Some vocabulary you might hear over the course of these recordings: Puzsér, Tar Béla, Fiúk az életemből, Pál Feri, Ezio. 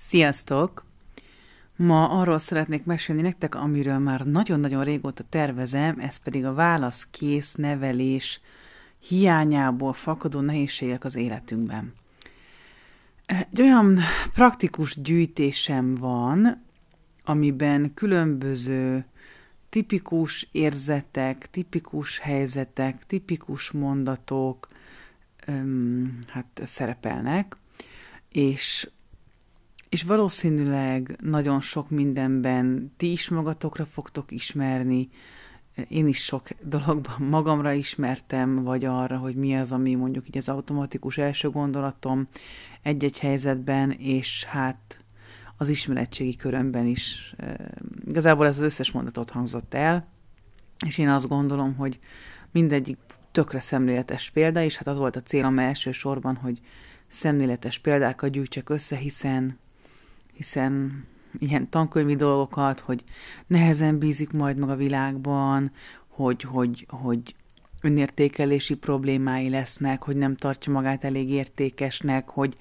Sziasztok! Ma arról szeretnék mesélni nektek, amiről már nagyon-nagyon régóta tervezem, ez pedig a válaszkész nevelés hiányából fakadó nehézségek az életünkben. Egy olyan praktikus gyűjtésem van, amiben különböző tipikus érzetek, tipikus helyzetek, tipikus mondatok szerepelnek, és valószínűleg nagyon sok mindenben ti is magatokra fogtok ismerni, én is sok dologban magamra ismertem, vagy arra, hogy mi az, ami mondjuk így az automatikus első gondolatom egy-egy helyzetben, és hát az ismeretségi körömben is. Igazából ez az összes mondatot hangzott el, és én azt gondolom, hogy mindegyik tökre szemléletes példa, és hát az volt a célom elsősorban, hogy szemléletes példákat gyűjtsek össze, hiszen ilyen tankönyvi dolgokat, hogy nehezen bízik majd meg a világban, hogy önértékelési problémái lesznek, hogy nem tartja magát elég értékesnek, hogy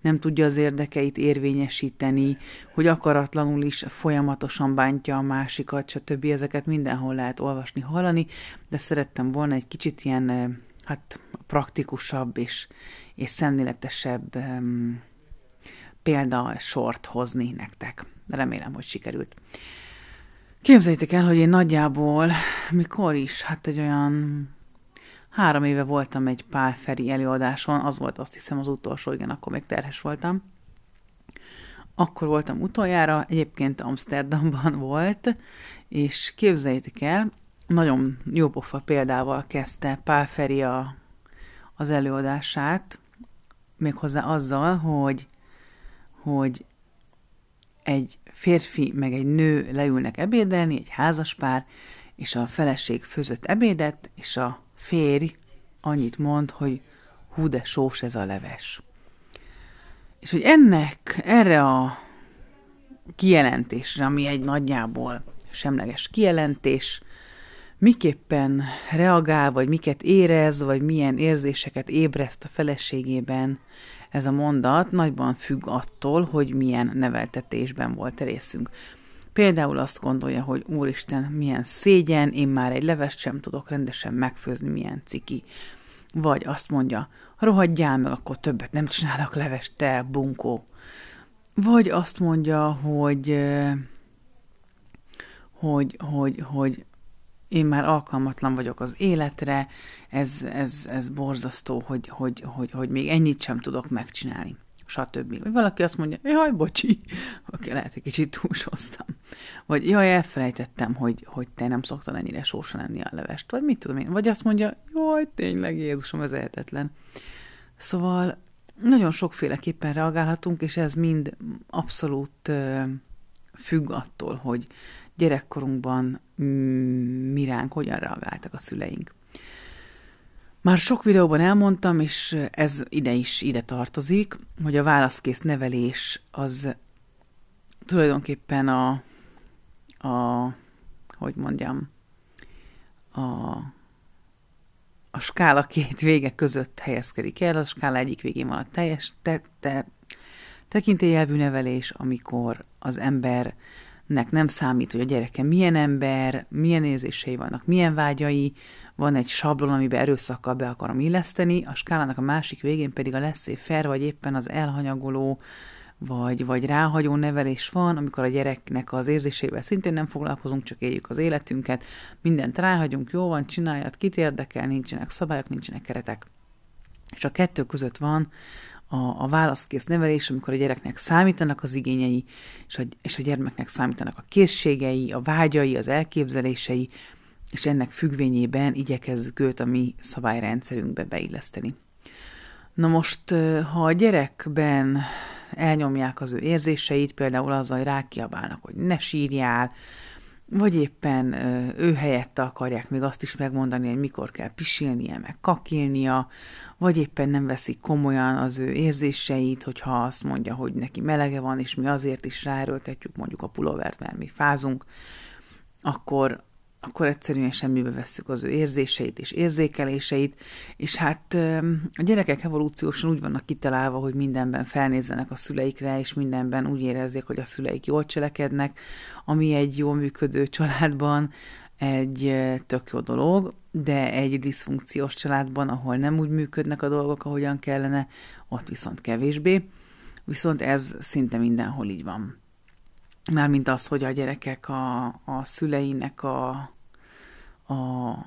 nem tudja az érdekeit érvényesíteni, hogy akaratlanul is folyamatosan bántja a másikat, stb. Ezeket mindenhol lehet olvasni, hallani, de szerettem volna egy kicsit ilyen praktikusabb és szemléletesebb példasort hozni nektek. Remélem, hogy sikerült. Képzeljétek el, hogy én nagyjából, mikor is, egy olyan 3 éve voltam egy Pál Feri előadáson, az volt azt hiszem az utolsó, igen, akkor még terhes voltam. Akkor voltam utoljára, egyébként Amsterdamban volt, és képzeljétek el, nagyon jópofa példával kezdte Pál Feri az előadását, méghozzá azzal, hogy egy férfi meg egy nő leülnek ebédelni, egy házaspár, és a feleség főzött ebédet, és a férj annyit mond, hogy hú, de sós ez a leves. És hogy erre a kijelentésre, ami egy nagyjából semleges kijelentés, miképpen reagál, vagy miket érez, vagy milyen érzéseket ébreszt a feleségében, ez a mondat nagyban függ attól, hogy milyen neveltetésben volt részünk. Például azt gondolja, hogy úristen, milyen szégyen, én már egy levest sem tudok rendesen megfőzni, milyen ciki. Vagy azt mondja, rohadjál meg, akkor többet nem csinálok levest, te bunkó. Vagy azt mondja, hogy én már alkalmatlan vagyok az életre, ez borzasztó, hogy még ennyit sem tudok megcsinálni, stb. Vagy valaki azt mondja, jaj, bocsi, oké, lehet, egy kicsit túlsoztam. Vagy jaj, elfelejtettem, hogy te nem szoktad ennyire sósan enni a levest, vagy mit tudom én. Vagy azt mondja, jaj, tényleg, Jézusom, ez lehetetlen. Szóval nagyon sokféleképpen reagálhatunk, és ez mind abszolút függ attól, hogy gyerekkorunkban miránk hogyan reagáltak a szüleink. Már sok videóban elmondtam, és ez ide tartozik, hogy a válaszkész nevelés az tulajdonképpen a skála két vége között helyezkedik el. A skála egyik végén van a teljes tekintélyelvű nevelés, amikor az ember nem számít, hogy a gyereke milyen ember, milyen érzései vannak, milyen vágyai, van egy sablon, amiben erőszakkal be akarom illeszteni, a skálának a másik végén pedig a laissez-faire, vagy éppen az elhanyagoló, vagy ráhagyó nevelés van, amikor a gyereknek az érzésével szintén nem foglalkozunk, csak éljük az életünket, mindent ráhagyunk, jó van, csináljad, kit érdekel, nincsenek szabályok, nincsenek keretek. És a kettő között van a válaszkész nevelés, amikor a gyereknek számítanak az igényei, és a gyermeknek számítanak a készségei, a vágyai, az elképzelései, és ennek függvényében igyekezzük őt a mi szabályrendszerünkbe beilleszteni. Na most, ha a gyerekben elnyomják az ő érzéseit, például azzal, hogy rákiabálnak, hogy ne sírjál, vagy éppen ő helyette akarják még azt is megmondani, hogy mikor kell pisilnie, meg kakilnia, vagy éppen nem veszik komolyan az ő érzéseit, hogyha azt mondja, hogy neki melege van, és mi azért is ráerőltetjük mondjuk a pulóvert, mert mi fázunk, akkor akkor egyszerűen semmibe vesszük az ő érzéseit és érzékeléseit, és hát a gyerekek evolúciósan úgy vannak kitalálva, hogy mindenben felnézzenek a szüleikre, és mindenben úgy érezzék, hogy a szüleik jól cselekednek, ami egy jól működő családban egy tök jó dolog, de egy diszfunkciós családban, ahol nem úgy működnek a dolgok, ahogyan kellene, ott viszont kevésbé. Viszont ez szinte mindenhol így van. Mármint az, hogy a gyerekek a szüleinek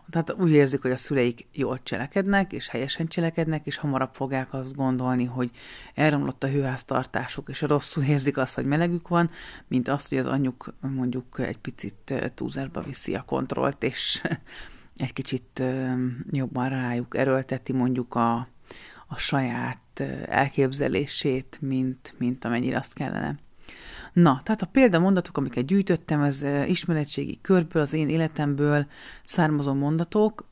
tehát úgy érzik, hogy a szüleik jól cselekednek, és helyesen cselekednek, és hamarabb fogják azt gondolni, hogy elromlott a hőháztartásuk, és rosszul érzik azt, hogy melegük van, mint azt, hogy az anyjuk mondjuk egy picit túlzásba viszi a kontrollt, és egy kicsit jobban rájuk erőlteti mondjuk a saját elképzelését, mint amennyire azt kellene. Na, tehát a példamondatok, amiket gyűjtöttem, ez ismeretségi körből, az én életemből származó mondatok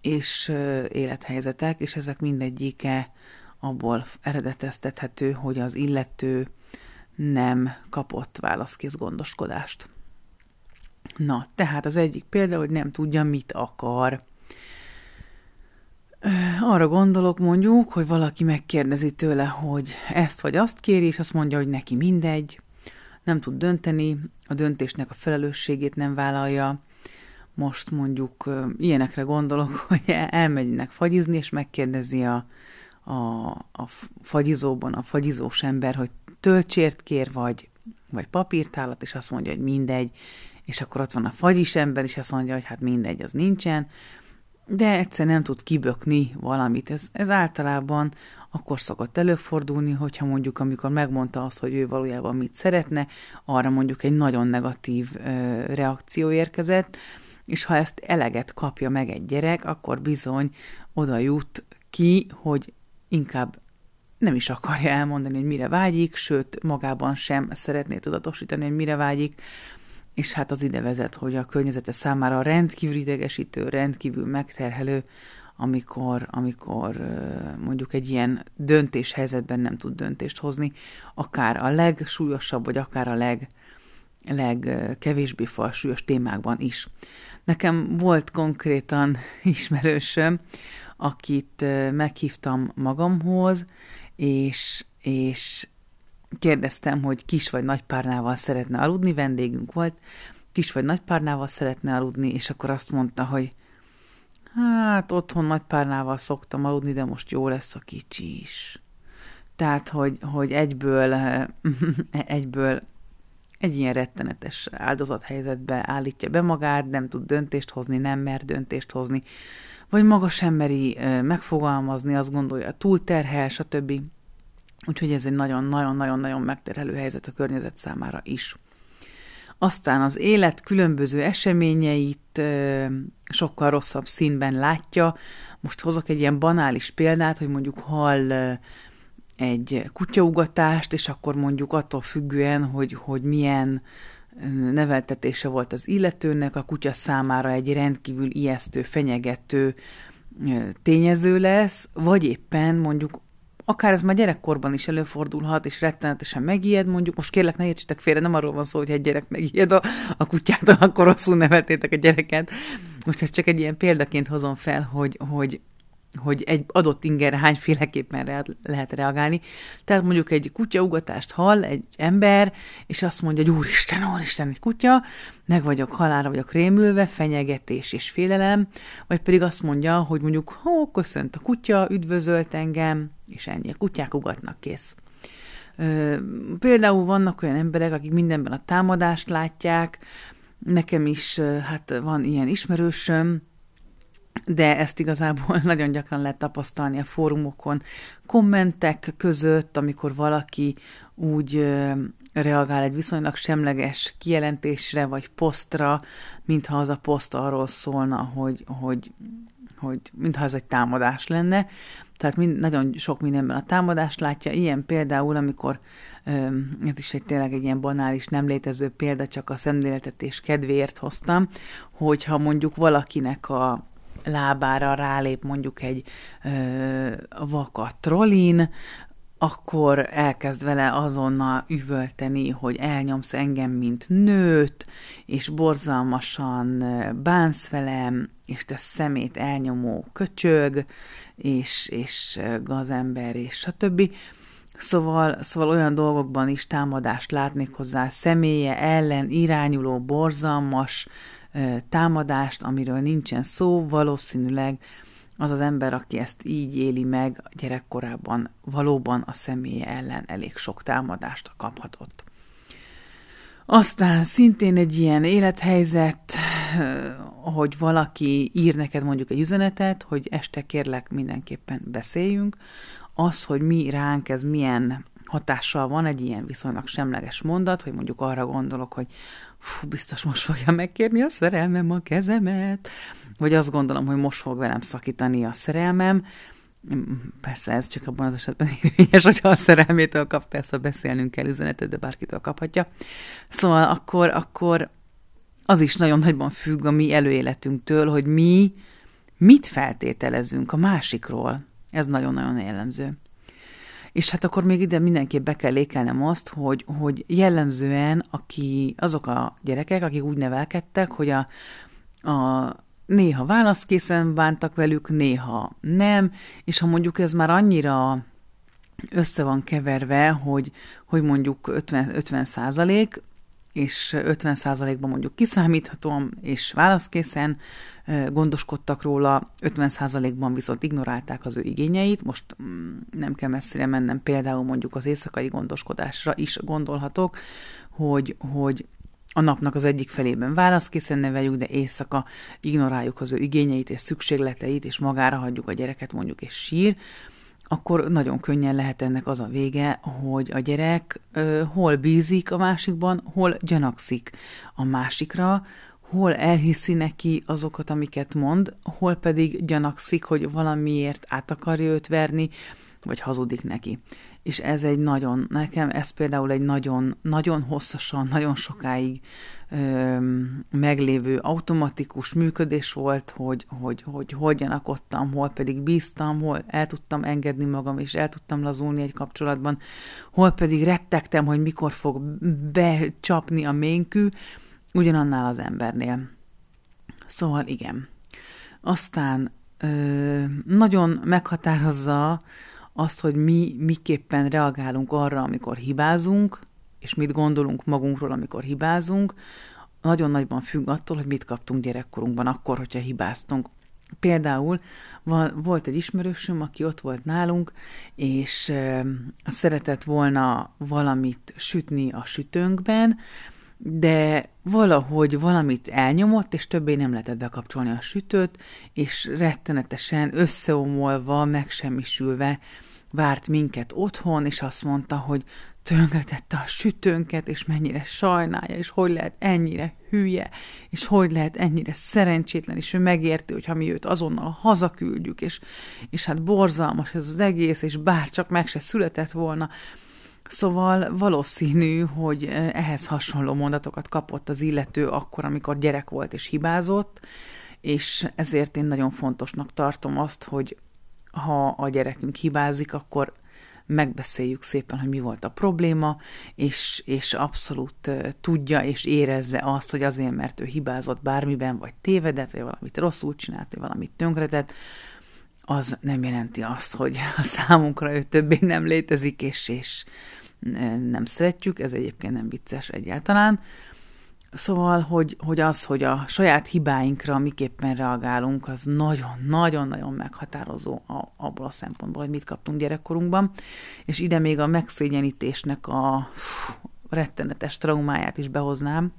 és élethelyzetek, és ezek mindegyike abból eredeteztethető, hogy az illető nem kapott válaszkész gondoskodást. Na, tehát az egyik példa, hogy nem tudja, mit akar. Arra gondolok mondjuk, hogy valaki megkérdezi tőle, hogy ezt vagy azt kéri, és azt mondja, hogy neki mindegy, nem tud dönteni, a döntésnek a felelősségét nem vállalja. Most mondjuk ilyenekre gondolok, hogy elmegynek fagyizni, és megkérdezi a fagyizóban a fagyizós ember, hogy töltsért kér, vagy papírtálat, és azt mondja, hogy mindegy, és akkor ott van a fagyis ember, és azt mondja, hogy hát mindegy, az nincsen, de egyszer nem tud kibökni valamit. Ez általában akkor szokott előfordulni, hogyha mondjuk amikor megmondta azt, hogy ő valójában mit szeretne, arra mondjuk egy nagyon negatív reakció érkezett, és ha ezt eleget kapja meg egy gyerek, akkor bizony oda jut ki, hogy inkább nem is akarja elmondani, hogy mire vágyik, sőt, magában sem szeretné tudatosítani, hogy mire vágyik, és hát az ide vezet, hogy a környezete számára rendkívül idegesítő, rendkívül megterhelő, amikor mondjuk egy ilyen döntéshelyzetben nem tud döntést hozni, akár a legsúlyosabb, vagy akár a legkevésbé falsúlyos témákban is. Nekem volt konkrétan ismerősöm, akit meghívtam magamhoz, és kérdeztem, hogy kis vagy nagypárnával szeretne aludni, vendégünk volt, kis vagy nagypárnával szeretne aludni, és akkor azt mondta, hogy hát otthon nagypárnával szoktam aludni, de most jó lesz a kicsi is. Tehát, hogy egyből egy ilyen rettenetes áldozathelyzetbe állítja be magát, nem tud döntést hozni, nem mer döntést hozni, vagy maga sem meri megfogalmazni, azt gondolja, túlterhel, stb. Úgyhogy ez egy nagyon-nagyon megterhelő helyzet a környezet számára is. Aztán az élet különböző eseményeit sokkal rosszabb színben látja. Most hozok egy ilyen banális példát, hogy mondjuk hall egy kutyaugatást, és akkor mondjuk attól függően, hogy milyen neveltetése volt az illetőnek, a kutya számára egy rendkívül ijesztő, fenyegető tényező lesz, vagy éppen mondjuk akár ez már gyerekkorban is előfordulhat, és rettenetesen megijed, mondjuk, most kérlek, ne értsétek félre, nem arról van szó, hogy egy gyerek megijed a kutyától, akkor rosszul neveltétek a gyereket. Most ezt csak egy ilyen példaként hozom fel, hogy egy adott ingerre hányféleképpen lehet reagálni. Tehát mondjuk egy kutyaugatást hall egy ember, és azt mondja, hogy úristen, egy kutya, meg vagyok halálra, vagyok rémülve, fenyegetés és félelem, vagy pedig azt mondja, hogy mondjuk, köszönt a kutya, üdvözölt engem, és ennyi, a kutyák ugatnak, kész. Például vannak olyan emberek, akik mindenben a támadást látják, nekem is, hát van ilyen ismerősöm, de ezt igazából nagyon gyakran lehet tapasztalni a fórumokon, kommentek között, amikor valaki úgy reagál egy viszonylag semleges kijelentésre vagy posztra, mintha az a poszt arról szólna, hogy mintha ez egy támadás lenne. Tehát nagyon sok mindenben a támadást látja. Ilyen például, amikor ez is tényleg egy ilyen banális, nem létező példa, csak a szemléltetés kedvéért hoztam, hogyha mondjuk valakinek a lábára rálép mondjuk egy vaka trollin, akkor elkezd vele azonnal üvölteni, hogy elnyomsz engem, mint nőt, és borzalmasan bánsz velem, és te szemét elnyomó köcsög, és gazember, és stb. Szóval olyan dolgokban is támadást látnék hozzá, személye ellen irányuló, borzalmas támadást, amiről nincsen szó, valószínűleg az az ember, aki ezt így éli meg gyerekkorában, valóban a személye ellen elég sok támadást kaphatott. Aztán szintén egy ilyen élethelyzet, hogy valaki ír neked mondjuk egy üzenetet, hogy este kérlek mindenképpen beszéljünk, az, hogy mi ránk ez milyen hatással van, egy ilyen viszonylag semleges mondat, hogy mondjuk arra gondolok, hogy fú, biztos most fogja megkérni a szerelmem a kezemet, vagy azt gondolom, hogy most fog velem szakítani a szerelmem. Persze ez csak abban az esetben érvényes, hogyha a szerelmétől kapta ezt a beszélnünk kell üzenetet, de bárkitől kaphatja. Szóval akkor az is nagyon nagyban függ a mi előéletünktől, hogy mi mit feltételezünk a másikról. Ez nagyon-nagyon jellemző. És hát akkor még ide mindenképp be kell lékelnem azt, hogy jellemzően azok a gyerekek, akik úgy nevelkedtek, hogy a néha válaszkészen bántak velük, néha nem, és ha mondjuk ez már annyira össze van keverve, hogy mondjuk 50%, és 50%-ban mondjuk kiszámíthatom, és válaszkészen gondoskodtak róla, 50%-ban viszont ignorálták az ő igényeit. Most nem kell messzire mennem, például mondjuk az éjszakai gondoskodásra is gondolhatok, hogy a napnak az egyik felében válaszkészen neveljük, de éjszaka ignoráljuk az ő igényeit és szükségleteit, és magára hagyjuk a gyereket mondjuk, és sír, akkor nagyon könnyen lehet ennek az a vége, hogy a gyerek hol bízik a másikban, hol gyanakszik a másikra, hol elhiszi neki azokat, amiket mond, hol pedig gyanakszik, hogy valamiért át akarja őt verni, vagy hazudik neki. És ez például egy nagyon, nagyon hosszasan, nagyon sokáig meglévő automatikus működés volt, hogy gyanakodtam, hol pedig bíztam, hol el tudtam engedni magam, és el tudtam lazulni egy kapcsolatban, hol pedig rettegtem, hogy mikor fog becsapni a ménkű, ugyanannál az embernél. Szóval igen. Aztán nagyon meghatározza azt, hogy mi miképpen reagálunk arra, amikor hibázunk, és mit gondolunk magunkról, amikor hibázunk, nagyon nagyban függ attól, hogy mit kaptunk gyerekkorunkban akkor, hogyha hibáztunk. Például volt egy ismerősöm, aki ott volt nálunk, és szeretett volna valamit sütni a sütőnkben, de valahogy valamit elnyomott, és többé nem lehetett bekapcsolni a sütőt, és rettenetesen összeomolva, megsemmisülve várt minket otthon, és azt mondta, hogy tönkretette a sütőnket, és mennyire sajnálja, és hogy lehet ennyire hülye, és hogy lehet ennyire szerencsétlen, és ő megérti, hogyha mi őt azonnal hazaküldjük, és hát borzalmas ez az egész, és bárcsak meg se született volna. Szóval valószínű, hogy ehhez hasonló mondatokat kapott az illető akkor, amikor gyerek volt és hibázott, és ezért én nagyon fontosnak tartom azt, hogy ha a gyerekünk hibázik, akkor megbeszéljük szépen, hogy mi volt a probléma, és abszolút tudja és érezze azt, hogy azért, mert ő hibázott bármiben, vagy tévedett, vagy valamit rosszul csinált, vagy valamit tönkretett, az nem jelenti azt, hogy a számunkra ő többé nem létezik, és nem szeretjük, ez egyébként nem vicces egyáltalán. Szóval, hogy a saját hibáinkra miképpen reagálunk, az nagyon-nagyon-nagyon meghatározó abból a szempontból, hogy mit kaptunk gyerekkorunkban, és ide még a megszégyenítésnek a rettenetes traumáját is behoznám,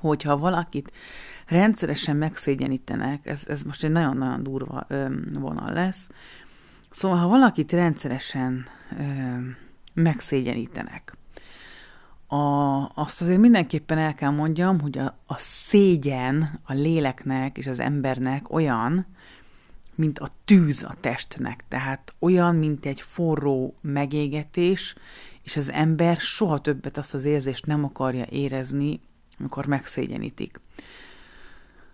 hogyha valakit rendszeresen megszégyenítenek, ez most egy nagyon-nagyon durva vonal lesz, szóval ha valakit rendszeresen megszégyenítenek, azt azért mindenképpen el kell mondjam, hogy a szégyen a léleknek és az embernek olyan, mint a tűz a testnek, tehát olyan, mint egy forró megégetés, és az ember soha többet azt az érzést nem akarja érezni, amikor megszégyenítik.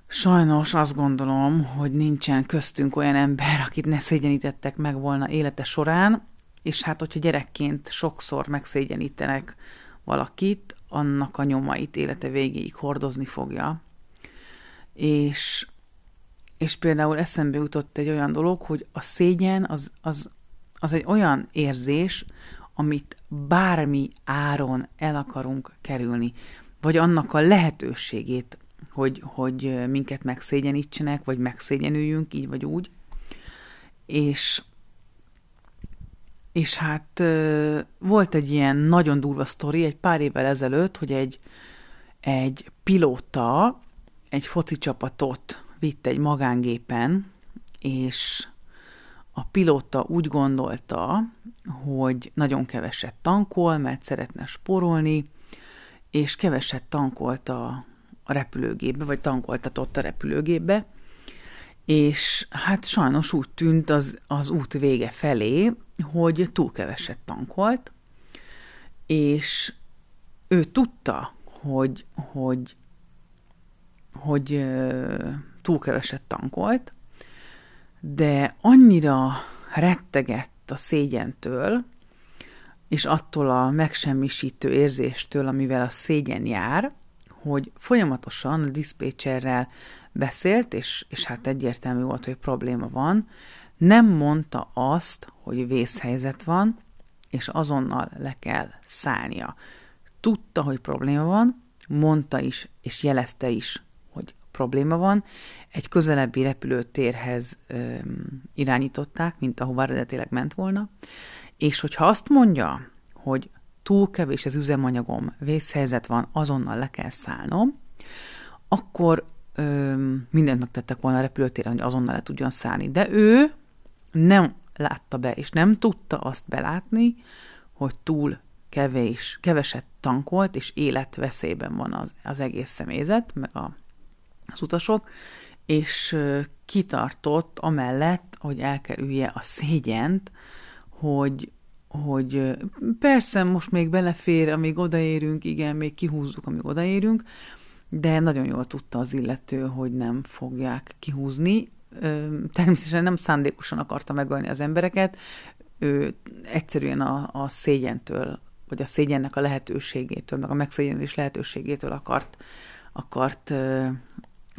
Sajnos azt gondolom, hogy nincsen köztünk olyan ember, akit ne szégyenítettek meg volna élete során, és hát, hogyha gyerekként sokszor megszégyenítenek valakit, annak a nyomait élete végéig hordozni fogja. És például eszembe jutott egy olyan dolog, hogy a szégyen az egy olyan érzés, amit bármi áron el akarunk kerülni, vagy annak a lehetőségét, hogy minket megszégyenítsenek, vagy megszégyenüljünk, így vagy úgy. És hát volt egy ilyen nagyon durva sztori egy pár évvel ezelőtt, hogy egy pilóta egy foci csapatot vitt egy magángépen, és a pilóta úgy gondolta, hogy nagyon keveset tankol, mert szeretne spórolni, és keveset tankolt a repülőgépbe, vagy tankoltatott a repülőgépbe, és hát sajnos úgy tűnt az út vége felé, hogy túl keveset tankolt, és ő tudta, hogy túl keveset tankolt, de annyira rettegett a szégyentől, és attól a megsemmisítő érzéstől, amivel a szégyen jár, hogy folyamatosan a diszpécserrel beszélt, és hát egyértelmű volt, hogy probléma van, nem mondta azt, hogy vészhelyzet van, és azonnal le kell szállnia. Tudta, hogy probléma van, mondta is, és jelezte is, hogy probléma van. Egy közelebbi repülőtérhez irányították, mint ahová eredetileg ment volna, és hogyha azt mondja, hogy túl kevés az üzemanyagom, vészhelyzet van, azonnal le kell szállnom, akkor mindent megtettek volna a repülőtéren, hogy azonnal le tudjon szállni. De ő nem látta be, és nem tudta azt belátni, hogy túl keveset tankolt, és életveszélyben van az egész személyzet, meg az utasok, és kitartott amellett, hogy elkerülje a szégyent, hogy persze most még belefér, amíg odaérünk, igen, még kihúzzuk, amíg odaérünk, de nagyon jól tudta az illető, hogy nem fogják kihúzni. Természetesen nem szándékosan akarta megölni az embereket, ő egyszerűen a szégyentől, vagy a szégyennek a lehetőségétől, meg a megszégyenülés lehetőségétől akart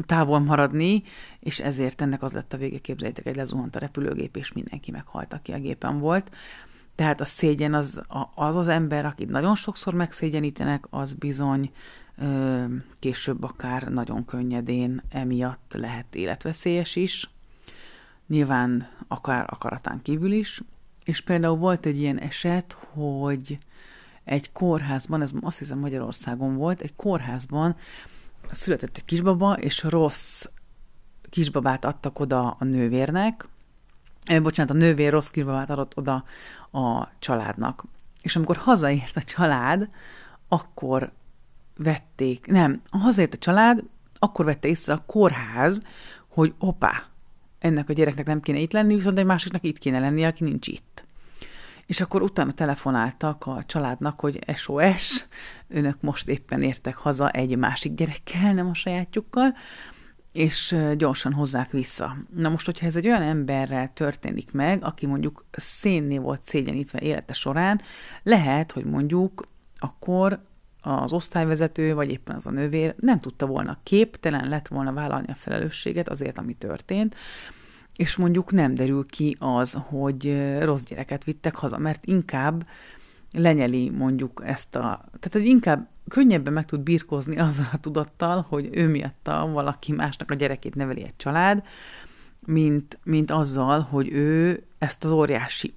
távol maradni, és ezért ennek az lett a vége, képzeljétek, egy lezuhant a repülőgép, és mindenki meghalt, aki a gépen volt. Tehát a szégyen az ember, akit nagyon sokszor megszégyenítenek, az bizony később akár nagyon könnyedén emiatt lehet életveszélyes is, nyilván akár akaratán kívül is, és például volt egy ilyen eset, hogy egy kórházban, ez azt hiszem Magyarországon volt, egy kórházban született egy kisbaba, és rossz kisbabát adtak oda a nővérnek, a nővér rossz kisbabát adott oda a családnak. És amikor hazaért a család, akkor vette észre a kórház, hogy hoppá, ennek a gyereknek nem kéne itt lenni, viszont egy másiknak itt kéne lennie, aki nincs itt. És akkor utána telefonáltak a családnak, hogy SOS, önök most éppen értek haza egy másik gyerekkel, nem a sajátjukkal, és gyorsan hozzák vissza. Na most, hogyha ez egy olyan emberrel történik meg, aki mondjuk szénné volt szégyenítve élete során, lehet, hogy mondjuk akkor az osztályvezető, vagy éppen az a nővér nem tudta volna, képtelen lett volna vállalni a felelősséget azért, ami történt, és mondjuk nem derül ki az, hogy rossz gyereket vittek haza, mert inkább lenyeli mondjuk tehát hogy inkább könnyebben meg tud birkózni azzal a tudattal, hogy ő miatta valaki másnak a gyerekét neveli egy család, mint azzal, hogy ő ezt az óriási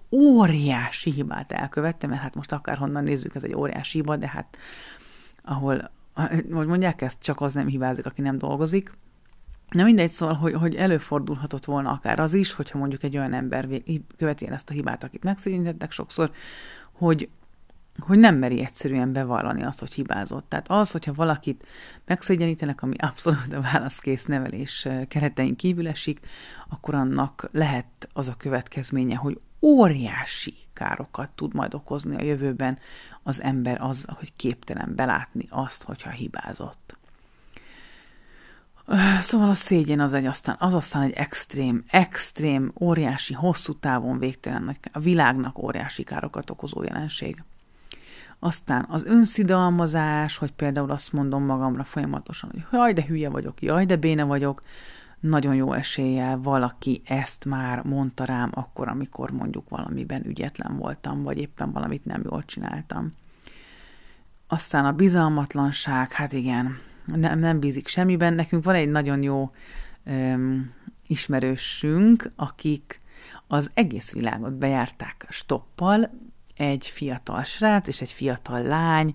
hibát elkövette, mert hát most akárhonnan nézzük, ez egy óriási hiba, de hát ahogy mondják, ezt csak az nem hibázik, aki nem dolgozik. Na mindegy, szóval, hogy előfordulhatott volna akár az is, hogyha mondjuk egy olyan ember követi ezt a hibát, akit megszégyenítettek sokszor, hogy nem meri egyszerűen bevallani azt, hogy hibázott. Tehát az, hogyha valakit megszégyenítenek, ami abszolút a válaszkész nevelés keretein kívül esik, akkor annak lehet az a következménye, hogy óriási károkat tud majd okozni a jövőben az ember azzal, hogy képtelen belátni azt, hogyha hibázott. Szóval a szégyen az aztán egy extrém, óriási, hosszú távon végtelen, a világnak óriási károkat okozó jelenség. Aztán az önszidalmazás, hogy például azt mondom magamra folyamatosan, hogy jaj, de hülye vagyok, jaj, de béna vagyok, nagyon jó eséllyel valaki ezt már mondta rám akkor, amikor mondjuk valamiben ügyetlen voltam, vagy éppen valamit nem jól csináltam. Aztán a bizalmatlanság, hát igen, nem bízik semmiben. Nekünk van egy nagyon jó ismerősünk, akik az egész világot bejárták stoppal, egy fiatal srác és egy fiatal lány,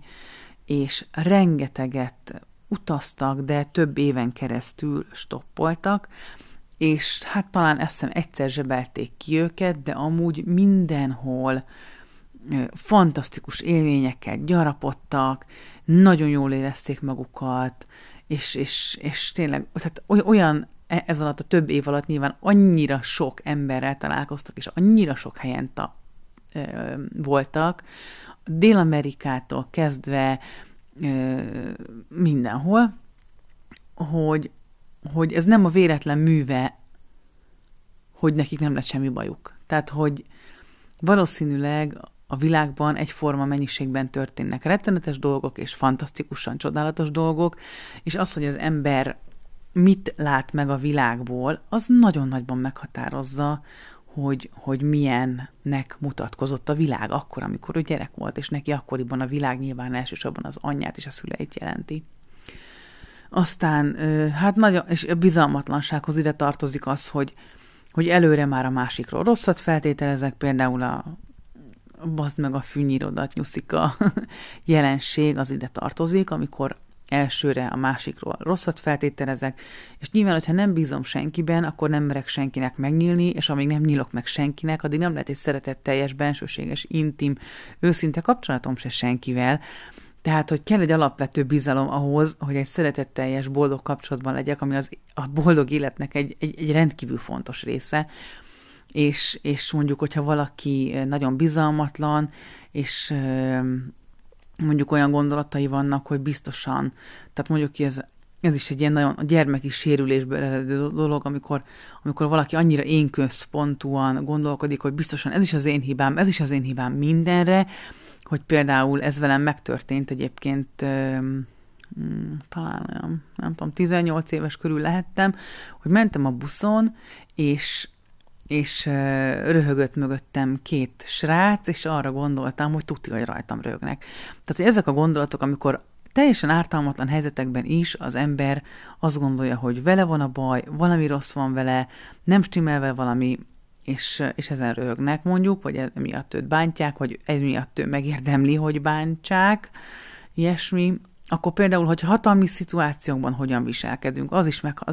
és rengeteget utaztak, de több éven keresztül stoppoltak, és hát talán azt hiszem egyszer zsebelték ki őket, de amúgy mindenhol fantasztikus élményeket gyarapodtak, nagyon jól érezték magukat, és tényleg, tehát olyan ez alatt a több év alatt nyilván annyira sok emberrel találkoztak, és annyira sok helyen voltak, Dél-Amerikától kezdve mindenhol, hogy ez nem a véletlen műve, hogy nekik nem lett semmi bajuk. Tehát, hogy valószínűleg a világban egyforma mennyiségben történnek rettenetes dolgok, és fantasztikusan csodálatos dolgok, és az, hogy az ember mit lát meg a világból, az nagyon nagyban meghatározza, hogy milyennek mutatkozott a világ akkor, amikor ő gyerek volt, és neki akkoriban a világ nyilván elsősorban az anyját és a szüleit jelenti. Aztán, hát nagyon, és a bizalmatlansághoz ide tartozik az, hogy előre már a másikról rosszat feltételezek, például bazd meg a fűnyírodat, nyuszika jelenség, az ide tartozik, amikor elsőre a másikról rosszat feltételezek, és nyilván, hogyha nem bízom senkiben, akkor nem merek senkinek megnyílni, és amíg nem nyílok meg senkinek, addig nem lehet egy szeretetteljes, bensőséges, intim, őszinte kapcsolatom se senkivel. Tehát, hogy kell egy alapvető bizalom ahhoz, hogy egy szeretetteljes, boldog kapcsolatban legyek, ami a boldog életnek egy rendkívül fontos része. És mondjuk, hogyha valaki nagyon bizalmatlan, és mondjuk olyan gondolatai vannak, hogy biztosan, tehát mondjuk ez is egy ilyen nagyon gyermeki sérülésből eredő dolog, amikor valaki annyira én központúan gondolkodik, hogy biztosan ez is az én hibám mindenre, hogy például ez velem megtörtént egyébként, talán olyan, nem tudom, 18 éves körül lehettem, hogy mentem a buszon, és röhögött mögöttem két srác, és arra gondoltam, hogy tuti, hogy rajtam röhögnek. Tehát, hogy ezek a gondolatok, amikor teljesen ártalmatlan helyzetekben is az ember azt gondolja, hogy vele van a baj, valami rossz van vele, nem stimmel vele valami, és ezen röhögnek mondjuk, vagy emiatt őt bántják, vagy emiatt ő megérdemli, hogy bántsák, ilyesmi. Akkor például, hogy hatalmi szituációkban hogyan viselkedünk, az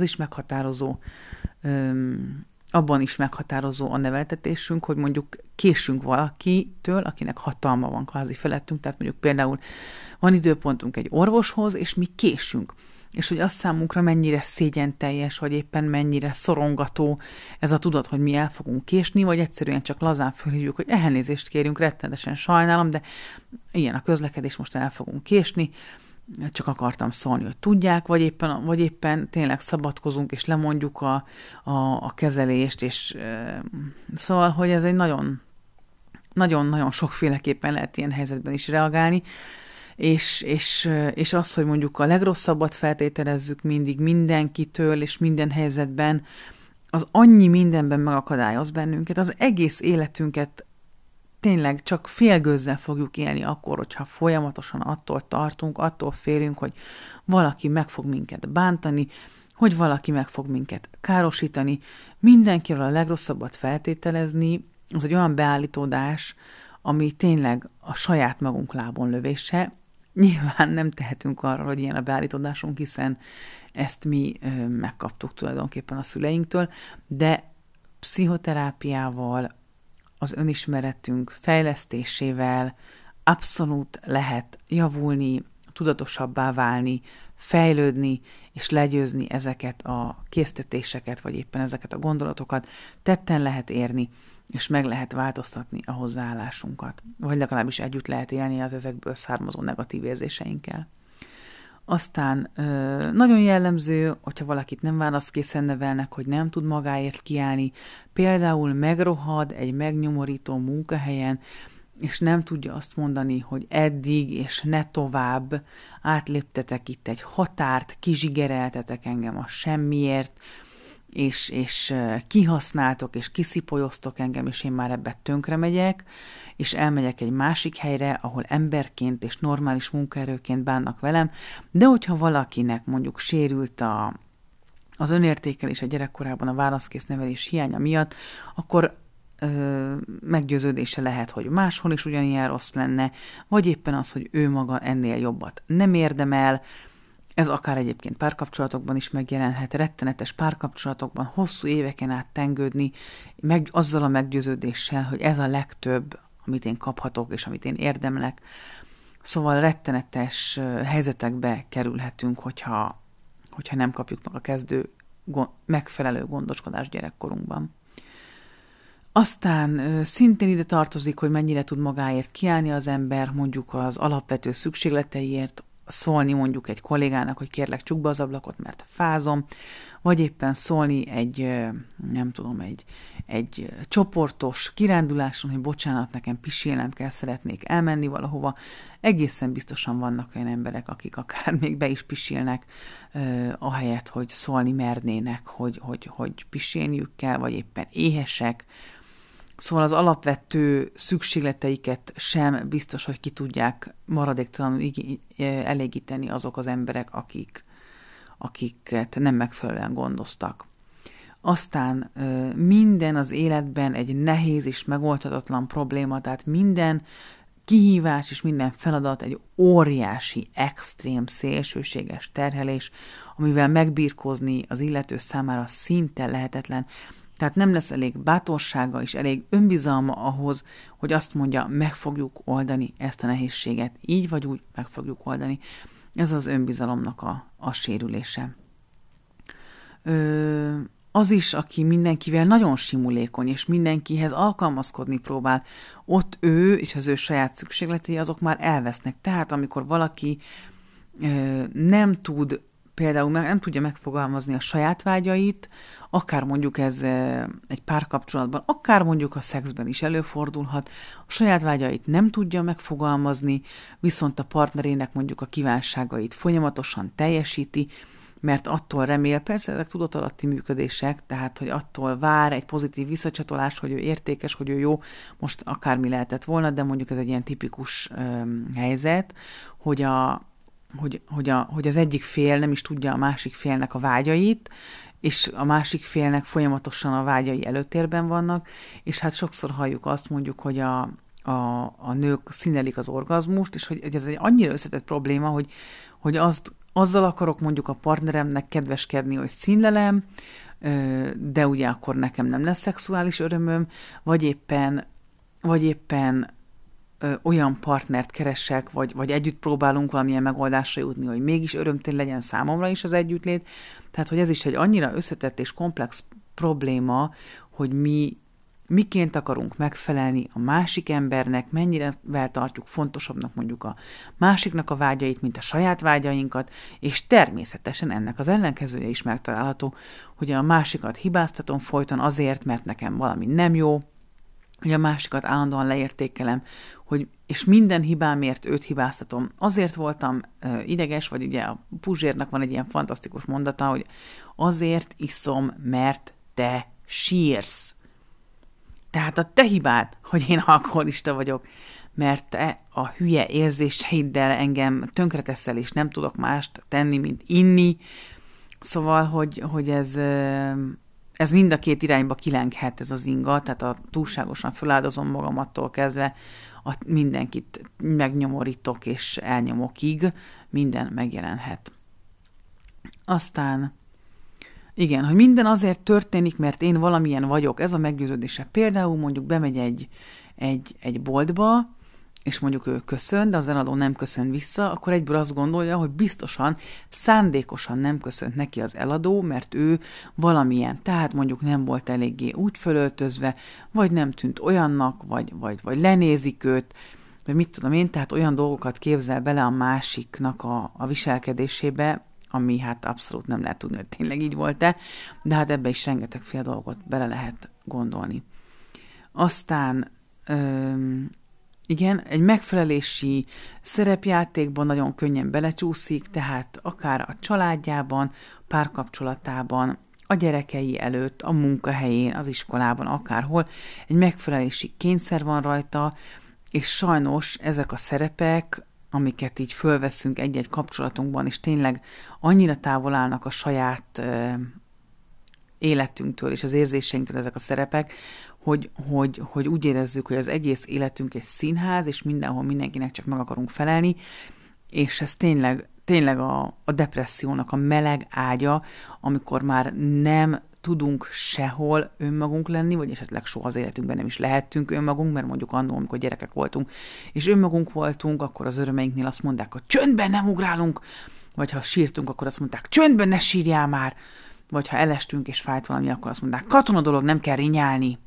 is meghatározó, abban is meghatározó a neveltetésünk, hogy mondjuk késünk valakitől, akinek hatalma van kvázi felettünk, tehát mondjuk például van időpontunk egy orvoshoz, és mi késünk. És hogy az számunkra mennyire szégyenteljes, vagy éppen mennyire szorongató ez a tudat, hogy mi el fogunk késni, vagy egyszerűen csak lazán fölhívjuk, hogy elnézést kérünk, rettenetesen sajnálom, de ilyen a közlekedés, most el fogunk késni, csak akartam szólni, hogy tudják, vagy éppen tényleg szabadkozunk, és lemondjuk a kezelést, és szóval, hogy ez egy nagyon-nagyon sokféleképpen lehet ilyen helyzetben is reagálni, és az, hogy mondjuk a legrosszabbat feltételezzük mindig mindenkitől, és minden helyzetben, az annyi mindenben megakadályoz bennünket, az egész életünket tényleg csak félgőzzel fogjuk élni akkor, hogyha folyamatosan attól tartunk, attól félünk, hogy valaki meg fog minket bántani, hogy valaki meg fog minket károsítani. Mindenkiről a legrosszabbat feltételezni, az egy olyan beállítódás, ami tényleg a saját magunk lábon lövése. Nyilván nem tehetünk arról, hogy ilyen a beállítódásunk, hiszen ezt mi megkaptuk tulajdonképpen a szüleinktől, de pszichoterápiával, az önismeretünk fejlesztésével abszolút lehet javulni, tudatosabbá válni, fejlődni, és legyőzni ezeket a késztetéseket, vagy éppen ezeket a gondolatokat. Tetten lehet érni, és meg lehet változtatni a hozzáállásunkat. Vagy legalábbis együtt lehet élni az ezekből származó negatív érzéseinkkel. Aztán nagyon jellemző, hogyha valakit nem válaszkészen nevelnek, hogy nem tud magáért kiállni, például megrohad egy megnyomorító munkahelyen, és nem tudja azt mondani, hogy eddig és ne tovább, átléptetek itt egy határt, kizsigereltetek engem a semmiért, és kihasználtok, és kiszipolyoztok engem, és én már ebbe tönkre megyek, és elmegyek egy másik helyre, ahol emberként és normális munkaerőként bánnak velem, de hogyha valakinek mondjuk sérült az önértékelés a gyerekkorában a válaszkész nevelés hiánya miatt, akkor meggyőződése lehet, hogy máshol is ugyanilyen rossz lenne, vagy éppen az, hogy ő maga ennél jobbat nem érdemel. Ez akár egyébként párkapcsolatokban is megjelenhet, rettenetes párkapcsolatokban hosszú éveken át tengődni, azzal a meggyőződéssel, hogy ez a legtöbb, amit én kaphatok, és amit én érdemlek. Szóval rettenetes helyzetekbe kerülhetünk, hogyha nem kapjuk meg a kezdő megfelelő gondoskodást gyerekkorunkban. Aztán szintén ide tartozik, hogy mennyire tud magáért kiállni az ember, mondjuk az alapvető szükségleteiért, szólni mondjuk egy kollégának, hogy kérlek csukd be az ablakot, mert fázom, vagy éppen szólni egy csoportos kiránduláson, hogy bocsánat, nekem pisilnem kell, szeretnék elmenni valahova. Egészen biztosan vannak olyan emberek, akik akár még be is pisilnek, ahelyett, hogy szólni mernének, hogy pisilniük kell, vagy éppen éhesek. Szóval az alapvető szükségleteiket sem biztos, hogy ki tudják maradéktalanul elégíteni azok az emberek, akiket nem megfelelően gondoztak. Aztán minden az életben egy nehéz és megoldhatatlan probléma, tehát minden kihívás és minden feladat egy óriási, extrém, szélsőséges terhelés, amivel megbirkózni az illető számára szinte lehetetlen. Tehát nem lesz elég bátorsága és elég önbizalma ahhoz, hogy azt mondja, meg fogjuk oldani ezt a nehézséget. Így vagy úgy meg fogjuk oldani. Ez az önbizalomnak a sérülése. Az is, aki mindenkivel nagyon simulékony, és mindenkihez alkalmazkodni próbál, ott ő és az ő saját szükségletei azok már elvesznek. Tehát amikor valaki nem tud, például nem tudja megfogalmazni a saját vágyait, akár mondjuk ez egy párkapcsolatban, akár mondjuk a szexben is előfordulhat, a saját vágyait nem tudja megfogalmazni, viszont a partnerének mondjuk a kívánságait folyamatosan teljesíti, mert attól remél, persze ezek tudatalatti működések, tehát hogy attól vár egy pozitív visszacsatolást, hogy ő értékes, hogy ő jó, most akármi lehetett volna, de mondjuk ez egy ilyen tipikus helyzet, hogy az egyik fél nem is tudja a másik félnek a vágyait, és a másik félnek folyamatosan a vágyai előtérben vannak, és hát sokszor halljuk azt mondjuk, hogy a nők színelik az orgazmust, és hogy ez egy annyira összetett probléma, hogy azzal akarok mondjuk a partneremnek kedveskedni, hogy színlelem, de ugye akkor nekem nem lesz szexuális örömöm, vagy éppen olyan partnert keresek, vagy együtt próbálunk valamilyen megoldásra jutni, hogy mégis örömteli legyen számomra is az együttlét. Tehát, hogy ez is egy annyira összetett és komplex probléma, hogy mi miként akarunk megfelelni a másik embernek, mennyire tartjuk fontosabbnak mondjuk a másiknak a vágyait, mint a saját vágyainkat, és természetesen ennek az ellenkezője is megtalálható, hogy a másikat hibáztatom folyton azért, mert nekem valami nem jó, hogy a másikat állandóan leértékelem, és minden hibámért őt hibáztatom. Azért voltam ideges, vagy ugye a Puzsérnak van egy ilyen fantasztikus mondata, hogy azért iszom, mert te sírsz. Tehát a te hibád, hogy én alkoholista vagyok, mert te a hülye érzéseiddel engem tönkreteszel, és nem tudok mást tenni, mint inni. Szóval, hogy ez mind a két irányba kilenghet ez az inga, tehát a túlságosan feláldozom magam attól kezdve, mindenkit megnyomorítok és elnyomokig, minden megjelenhet. Aztán, igen, hogy minden azért történik, mert én valamilyen vagyok, ez a meggyőződése. Például mondjuk bemegy egy boltba, és mondjuk ő köszön, de az eladó nem köszön vissza, akkor egyből azt gondolja, hogy biztosan, szándékosan nem köszönt neki az eladó, mert ő valamilyen, tehát mondjuk nem volt eléggé úgy fölöltözve, vagy nem tűnt olyannak, vagy lenézik őt, mert mit tudom én, tehát olyan dolgokat képzel bele a másiknak a viselkedésébe, ami hát abszolút nem lehet tudni, hogy tényleg így volt-e, de hát ebbe is rengetegféle dolgot bele lehet gondolni. Aztán igen, egy megfelelési szerepjátékban nagyon könnyen belecsúszik, tehát akár a családjában, párkapcsolatában, a gyerekei előtt, a munkahelyén, az iskolában, akárhol, egy megfelelési kényszer van rajta, és sajnos ezek a szerepek, amiket így fölveszünk egy-egy kapcsolatunkban, és tényleg annyira távol állnak a saját életünktől és az érzéseinktől ezek a szerepek, hogy úgy érezzük, hogy az egész életünk egy színház, és mindenhol mindenkinek csak meg akarunk felelni, és ez tényleg a depressziónak a meleg ágya, amikor már nem tudunk sehol önmagunk lenni, vagy esetleg soha az életünkben nem is lehettünk önmagunk, mert mondjuk annól, amikor gyerekek voltunk, és önmagunk voltunk, akkor az örömeinknél azt mondták, hogy csöndben nem ugrálunk, vagy ha sírtunk, akkor azt mondták, csöndben ne sírjál már, vagy ha elestünk és fájt valami, akkor azt mondták, katona dolog, nem kell rinyálni,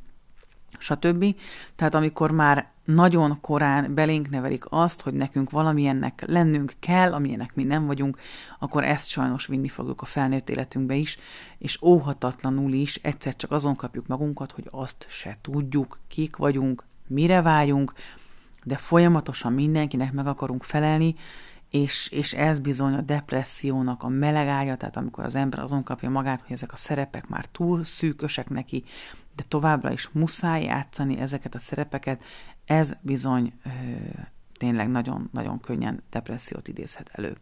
stb. Tehát amikor már nagyon korán belénk nevelik azt, hogy nekünk valamilyennek lennünk kell, amilyenek mi nem vagyunk, akkor ezt sajnos vinni fogjuk a felnőtt életünkbe is, és óhatatlanul is egyszer csak azon kapjuk magunkat, hogy azt se tudjuk, kik vagyunk, mire vágyunk, de folyamatosan mindenkinek meg akarunk felelni, és ez bizony a depressziónak a melegágya, tehát amikor az ember azon kapja magát, hogy ezek a szerepek már túl szűkösek neki, de továbbra is muszáj játszani ezeket a szerepeket, ez bizony tényleg nagyon-nagyon könnyen depressziót idézhet elő.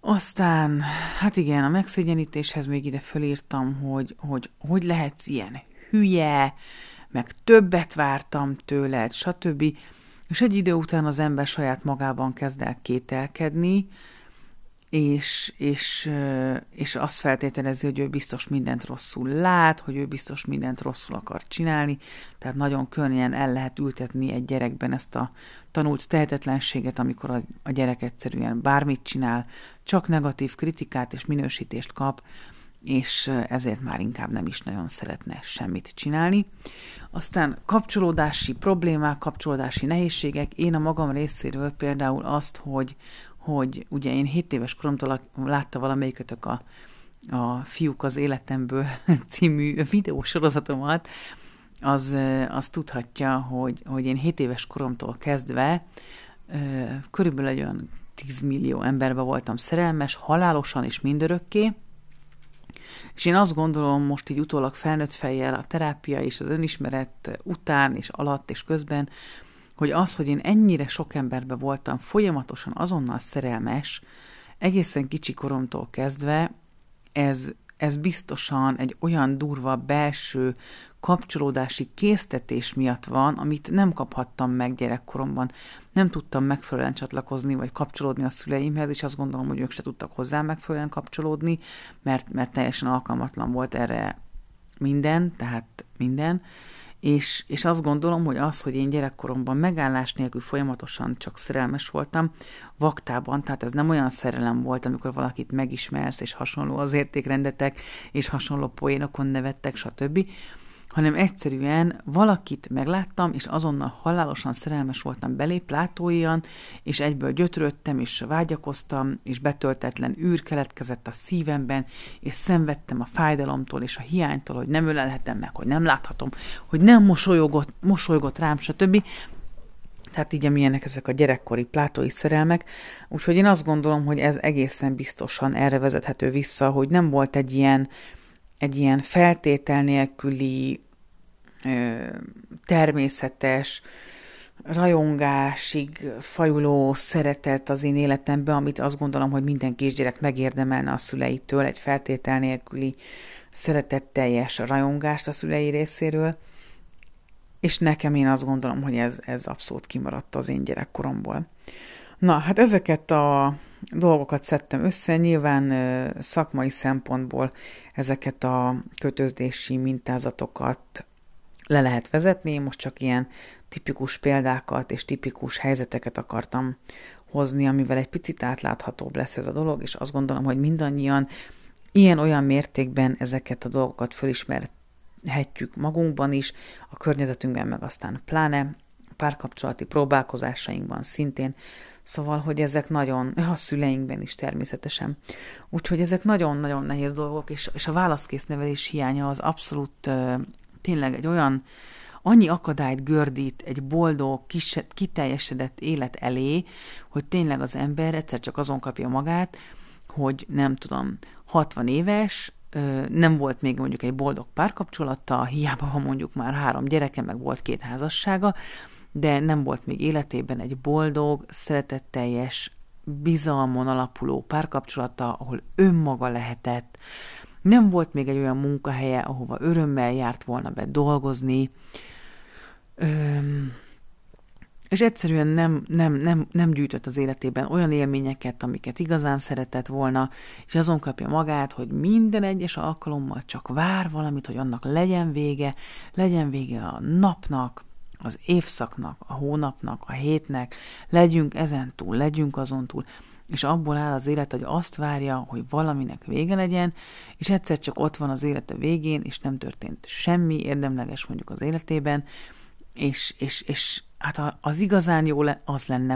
Aztán, hát igen, a megszégyenítéshez még ide fölírtam, hogy lehetsz ilyen hülye, meg többet vártam tőled, stb. És egy idő után az ember saját magában kezd el kételkedni, és azt feltételezi, hogy ő biztos mindent rosszul lát, hogy ő biztos mindent rosszul akar csinálni, tehát nagyon könnyen el lehet ültetni egy gyerekben ezt a tanult tehetetlenséget, amikor a gyerek egyszerűen bármit csinál, csak negatív kritikát és minősítést kap, és ezért már inkább nem is nagyon szeretne semmit csinálni. Aztán kapcsolódási problémák, kapcsolódási nehézségek. Én a magam részéről például azt, hogy ugye én 7 éves koromtól látta valamelyikötök a Fiúk az életemből című videósorozatomat, az tudhatja, hogy én 7 éves koromtól kezdve körülbelül egy olyan 10 millió emberbe voltam szerelmes, halálosan és mindörökké, és én azt gondolom most így utólag felnőtt fejjel a terápia és az önismeret után és alatt és közben, hogy az, hogy én ennyire sok emberbe voltam folyamatosan azonnal szerelmes, egészen kicsi koromtól kezdve, ez biztosan egy olyan durva belső kapcsolódási késztetés miatt van, amit nem kaphattam meg gyerekkoromban. Nem tudtam megfelelően csatlakozni, vagy kapcsolódni a szüleimhez, és azt gondolom, hogy ők se tudtak hozzá megfelelően kapcsolódni, mert teljesen alkalmatlan volt erre minden, tehát minden. És azt gondolom, hogy az, hogy én gyerekkoromban megállás nélkül folyamatosan csak szerelmes voltam, vaktában, tehát ez nem olyan szerelem volt, amikor valakit megismersz, és hasonló az értékrendetek, és hasonló poénokon nevettek, stb., hanem egyszerűen valakit megláttam, és azonnal halálosan szerelmes voltam belé, plátóian, és egyből gyötrődtem, és vágyakoztam, és betöltetlen űr keletkezett a szívemben, és szenvedtem a fájdalomtól és a hiánytól, hogy nem ölelhetem meg, hogy nem láthatom, hogy nem mosolygott rám, stb. Tehát így amilyenek ezek a gyerekkori plátói szerelmek. Úgyhogy én azt gondolom, hogy ez egészen biztosan erre vezethető vissza, hogy nem volt egy ilyen feltétel nélküli, természetes, rajongásig fajuló szeretet az én életemben, amit azt gondolom, hogy minden kisgyerek megérdemelne a szüleitől, egy feltétel nélküli szeretetteljes rajongást a szülei részéről, és nekem én azt gondolom, hogy ez abszolút kimaradt az én gyerekkoromból. Na, hát ezeket a dolgokat szedtem össze, nyilván szakmai szempontból ezeket a kötődési mintázatokat le lehet vezetni, most csak ilyen tipikus példákat és tipikus helyzeteket akartam hozni, amivel egy picit átláthatóbb lesz ez a dolog, és azt gondolom, hogy mindannyian ilyen-olyan mértékben ezeket a dolgokat fölismerhetjük magunkban is, a környezetünkben, meg aztán pláne, párkapcsolati próbálkozásainkban szintén. Szóval, hogy ezek nagyon, a szüleinkben is természetesen. Úgyhogy ezek nagyon-nagyon nehéz dolgok, és a válaszkész nevelés hiánya az abszolút tényleg egy olyan, annyi akadályt gördít egy boldog, kiteljesedett élet elé, hogy tényleg az ember egyszer csak azon kapja magát, hogy nem tudom, 60 éves, nem volt még mondjuk egy boldog párkapcsolata, hiába van mondjuk már 3 gyereke, meg volt 2 házassága, de nem volt még életében egy boldog, szeretetteljes, bizalmon alapuló párkapcsolata, ahol önmaga lehetett. Nem volt még egy olyan munkahelye, ahova örömmel járt volna be dolgozni. És egyszerűen nem gyűjtött az életében olyan élményeket, amiket igazán szeretett volna, és azon kapja magát, hogy minden egyes alkalommal csak vár valamit, hogy annak legyen vége a napnak, az évszaknak, a hónapnak, a hétnek, legyünk ezen túl, legyünk azon túl, és abból áll az élet, hogy azt várja, hogy valaminek vége legyen, és egyszer csak ott van az élete végén, és nem történt semmi érdemleges mondjuk az életében, és hát az igazán jó az lenne,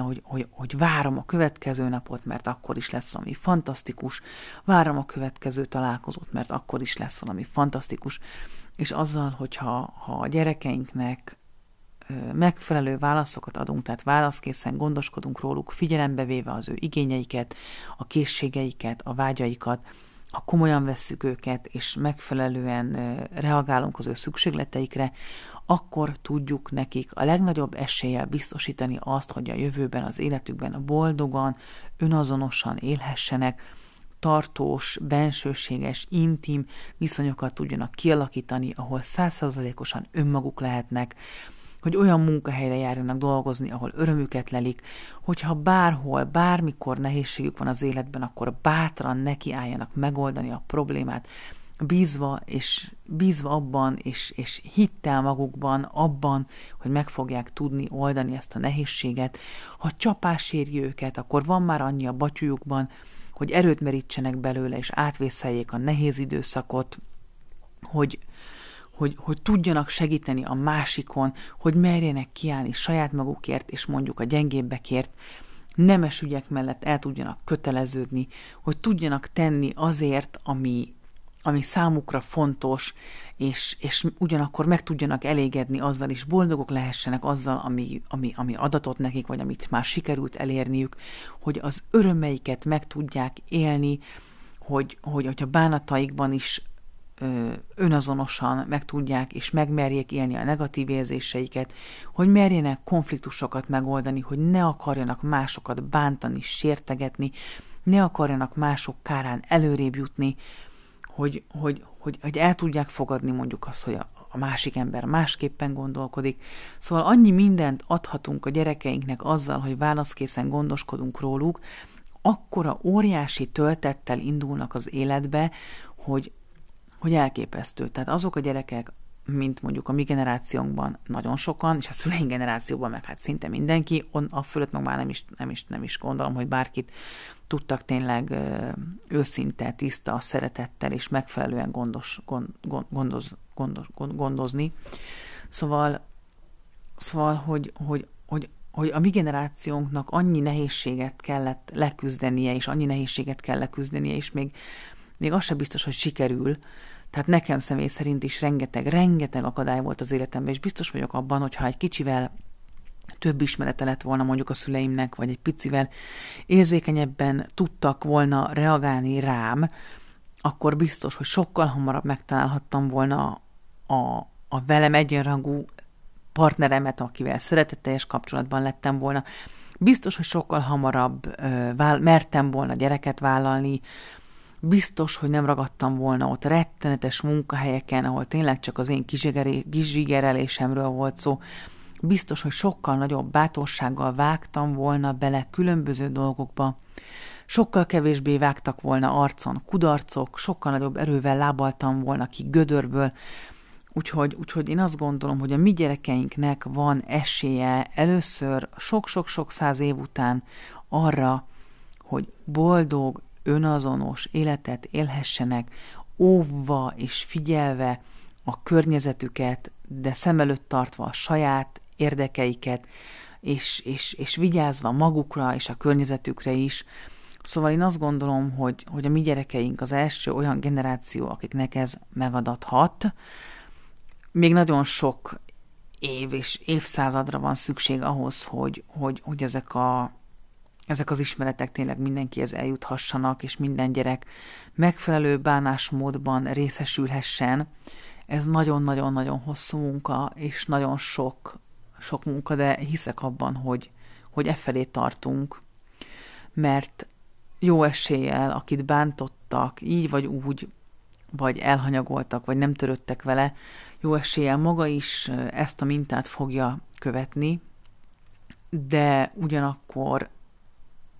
hogy várom a következő napot, mert akkor is lesz valami fantasztikus, várom a következő találkozót, mert akkor is lesz valami fantasztikus, és azzal, hogyha a gyerekeinknek megfelelő válaszokat adunk, tehát válaszkészen gondoskodunk róluk, figyelembe véve az ő igényeiket, a készségeiket, a vágyaikat, ha komolyan vesszük őket, és megfelelően reagálunk az ő szükségleteikre, akkor tudjuk nekik a legnagyobb eséllyel biztosítani azt, hogy a jövőben, az életükben boldogan, önazonosan élhessenek, tartós, bensőséges, intim viszonyokat tudjanak kialakítani, ahol 100%-osan önmaguk lehetnek, hogy olyan munkahelyre járjanak dolgozni, ahol örömüket lelik, hogyha bárhol, bármikor nehézségük van az életben, akkor bátran nekiálljanak megoldani a problémát, bízva abban, és hittel magukban, abban, hogy meg fogják tudni oldani ezt a nehézséget. Ha csapás éri őket, akkor van már annyi a batyujukban, hogy erőt merítsenek belőle, és átvészeljék a nehéz időszakot, hogy tudjanak segíteni a másikon, hogy merjenek kiállni saját magukért, és mondjuk a gyengébbekért, nemes ügyek mellett el tudjanak köteleződni, hogy tudjanak tenni azért, ami számukra fontos, és ugyanakkor meg tudjanak elégedni azzal, és boldogok lehessenek azzal, ami adatot nekik, vagy amit már sikerült elérniük, hogy az örömeiket meg tudják élni, hogy a bánataikban is önazonosan meg tudják és megmerjék élni a negatív érzéseiket, hogy merjenek konfliktusokat megoldani, hogy ne akarjanak másokat bántani, sértegetni, ne akarjanak mások kárán előrébb jutni, hogy el tudják fogadni mondjuk azt, hogy a másik ember másképpen gondolkodik. Szóval annyi mindent adhatunk a gyerekeinknek azzal, hogy válaszkészen gondoskodunk róluk, akkora óriási töltettel indulnak az életbe, hogy elképesztő. Tehát azok a gyerekek, mint mondjuk a mi generációnkban nagyon sokan, és a szüleink generációban meg hát szinte mindenki, a fölött meg már nem is gondolom, hogy bárkit tudtak tényleg őszinte, tiszta, szeretettel és megfelelően gondozni. Szóval hogy a mi generációnknak annyi nehézséget kellett leküzdenie, és még az sem biztos, hogy sikerül. Tehát nekem személy szerint is rengeteg akadály volt az életemben, és biztos vagyok abban, hogyha egy kicsivel több ismerete lett volna mondjuk a szüleimnek, vagy egy picivel érzékenyebben tudtak volna reagálni rám, akkor biztos, hogy sokkal hamarabb megtalálhattam volna a velem egyenrangú partneremet, akivel szeretetteljes kapcsolatban lettem volna. Biztos, hogy sokkal hamarabb mertem volna gyereket vállalni, biztos, hogy nem ragadtam volna ott rettenetes munkahelyeken, ahol tényleg csak az én kizsigerelésemről volt szó. Biztos, hogy sokkal nagyobb bátorsággal vágtam volna bele különböző dolgokba. Sokkal kevésbé vágtak volna arcon kudarcok, sokkal nagyobb erővel lábaltam volna ki gödörből. Úgyhogy én azt gondolom, hogy a mi gyerekeinknek van esélye először sok-sok-sok 100 év után arra, hogy boldog, önazonos életet élhessenek, óvva és figyelve a környezetüket, de szem előtt tartva a saját érdekeiket, és vigyázva magukra és a környezetükre is. Szóval én azt gondolom, hogy a mi gyerekeink az első olyan generáció, akiknek ez megadathat. Még nagyon sok év és évszázadra van szükség ahhoz, hogy ezek az ismeretek tényleg mindenkihez eljuthassanak, és minden gyerek megfelelő bánásmódban részesülhessen. Ez nagyon-nagyon-nagyon hosszú munka, és nagyon sok munka, de hiszek abban, hogy efelé tartunk, mert jó eséllyel, akit bántottak, így vagy úgy, vagy elhanyagoltak, vagy nem törődtek vele, jó eséllyel maga is ezt a mintát fogja követni, de ugyanakkor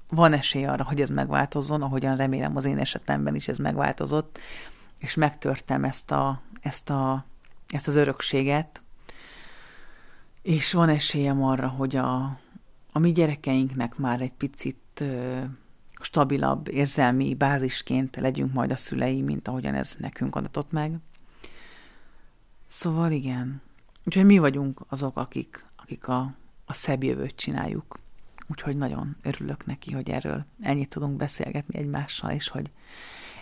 van esély arra, hogy ez megváltozzon, ahogyan remélem az én esetemben is ez megváltozott, és megtörtem ezt az örökséget, és van esélyem arra, hogy a mi gyerekeinknek már egy picit stabilabb érzelmi bázisként legyünk majd a szülei, mint ahogyan ez nekünk adatott meg. Szóval igen. Úgyhogy mi vagyunk azok, akik a szebb jövőt csináljuk. Úgyhogy nagyon örülök neki, hogy erről ennyit tudunk beszélgetni egymással, és hogy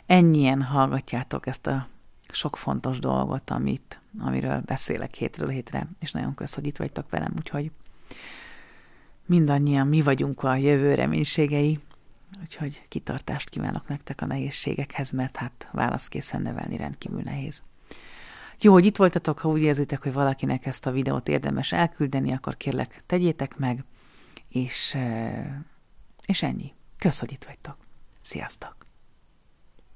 ennyien hallgatjátok ezt a sok fontos dolgot, amiről beszélek hétről hétre, és nagyon kösz, hogy itt vagytok velem, úgyhogy mindannyian mi vagyunk a jövő reménységei, úgyhogy kitartást kívánok nektek a nehézségekhez, mert hát válaszkészen nevelni rendkívül nehéz. Jó, hogy itt voltatok, ha úgy érzitek, hogy valakinek ezt a videót érdemes elküldeni, akkor kérlek, tegyétek meg, és ennyi. Kösz, hogy itt vagytok. Sziasztok!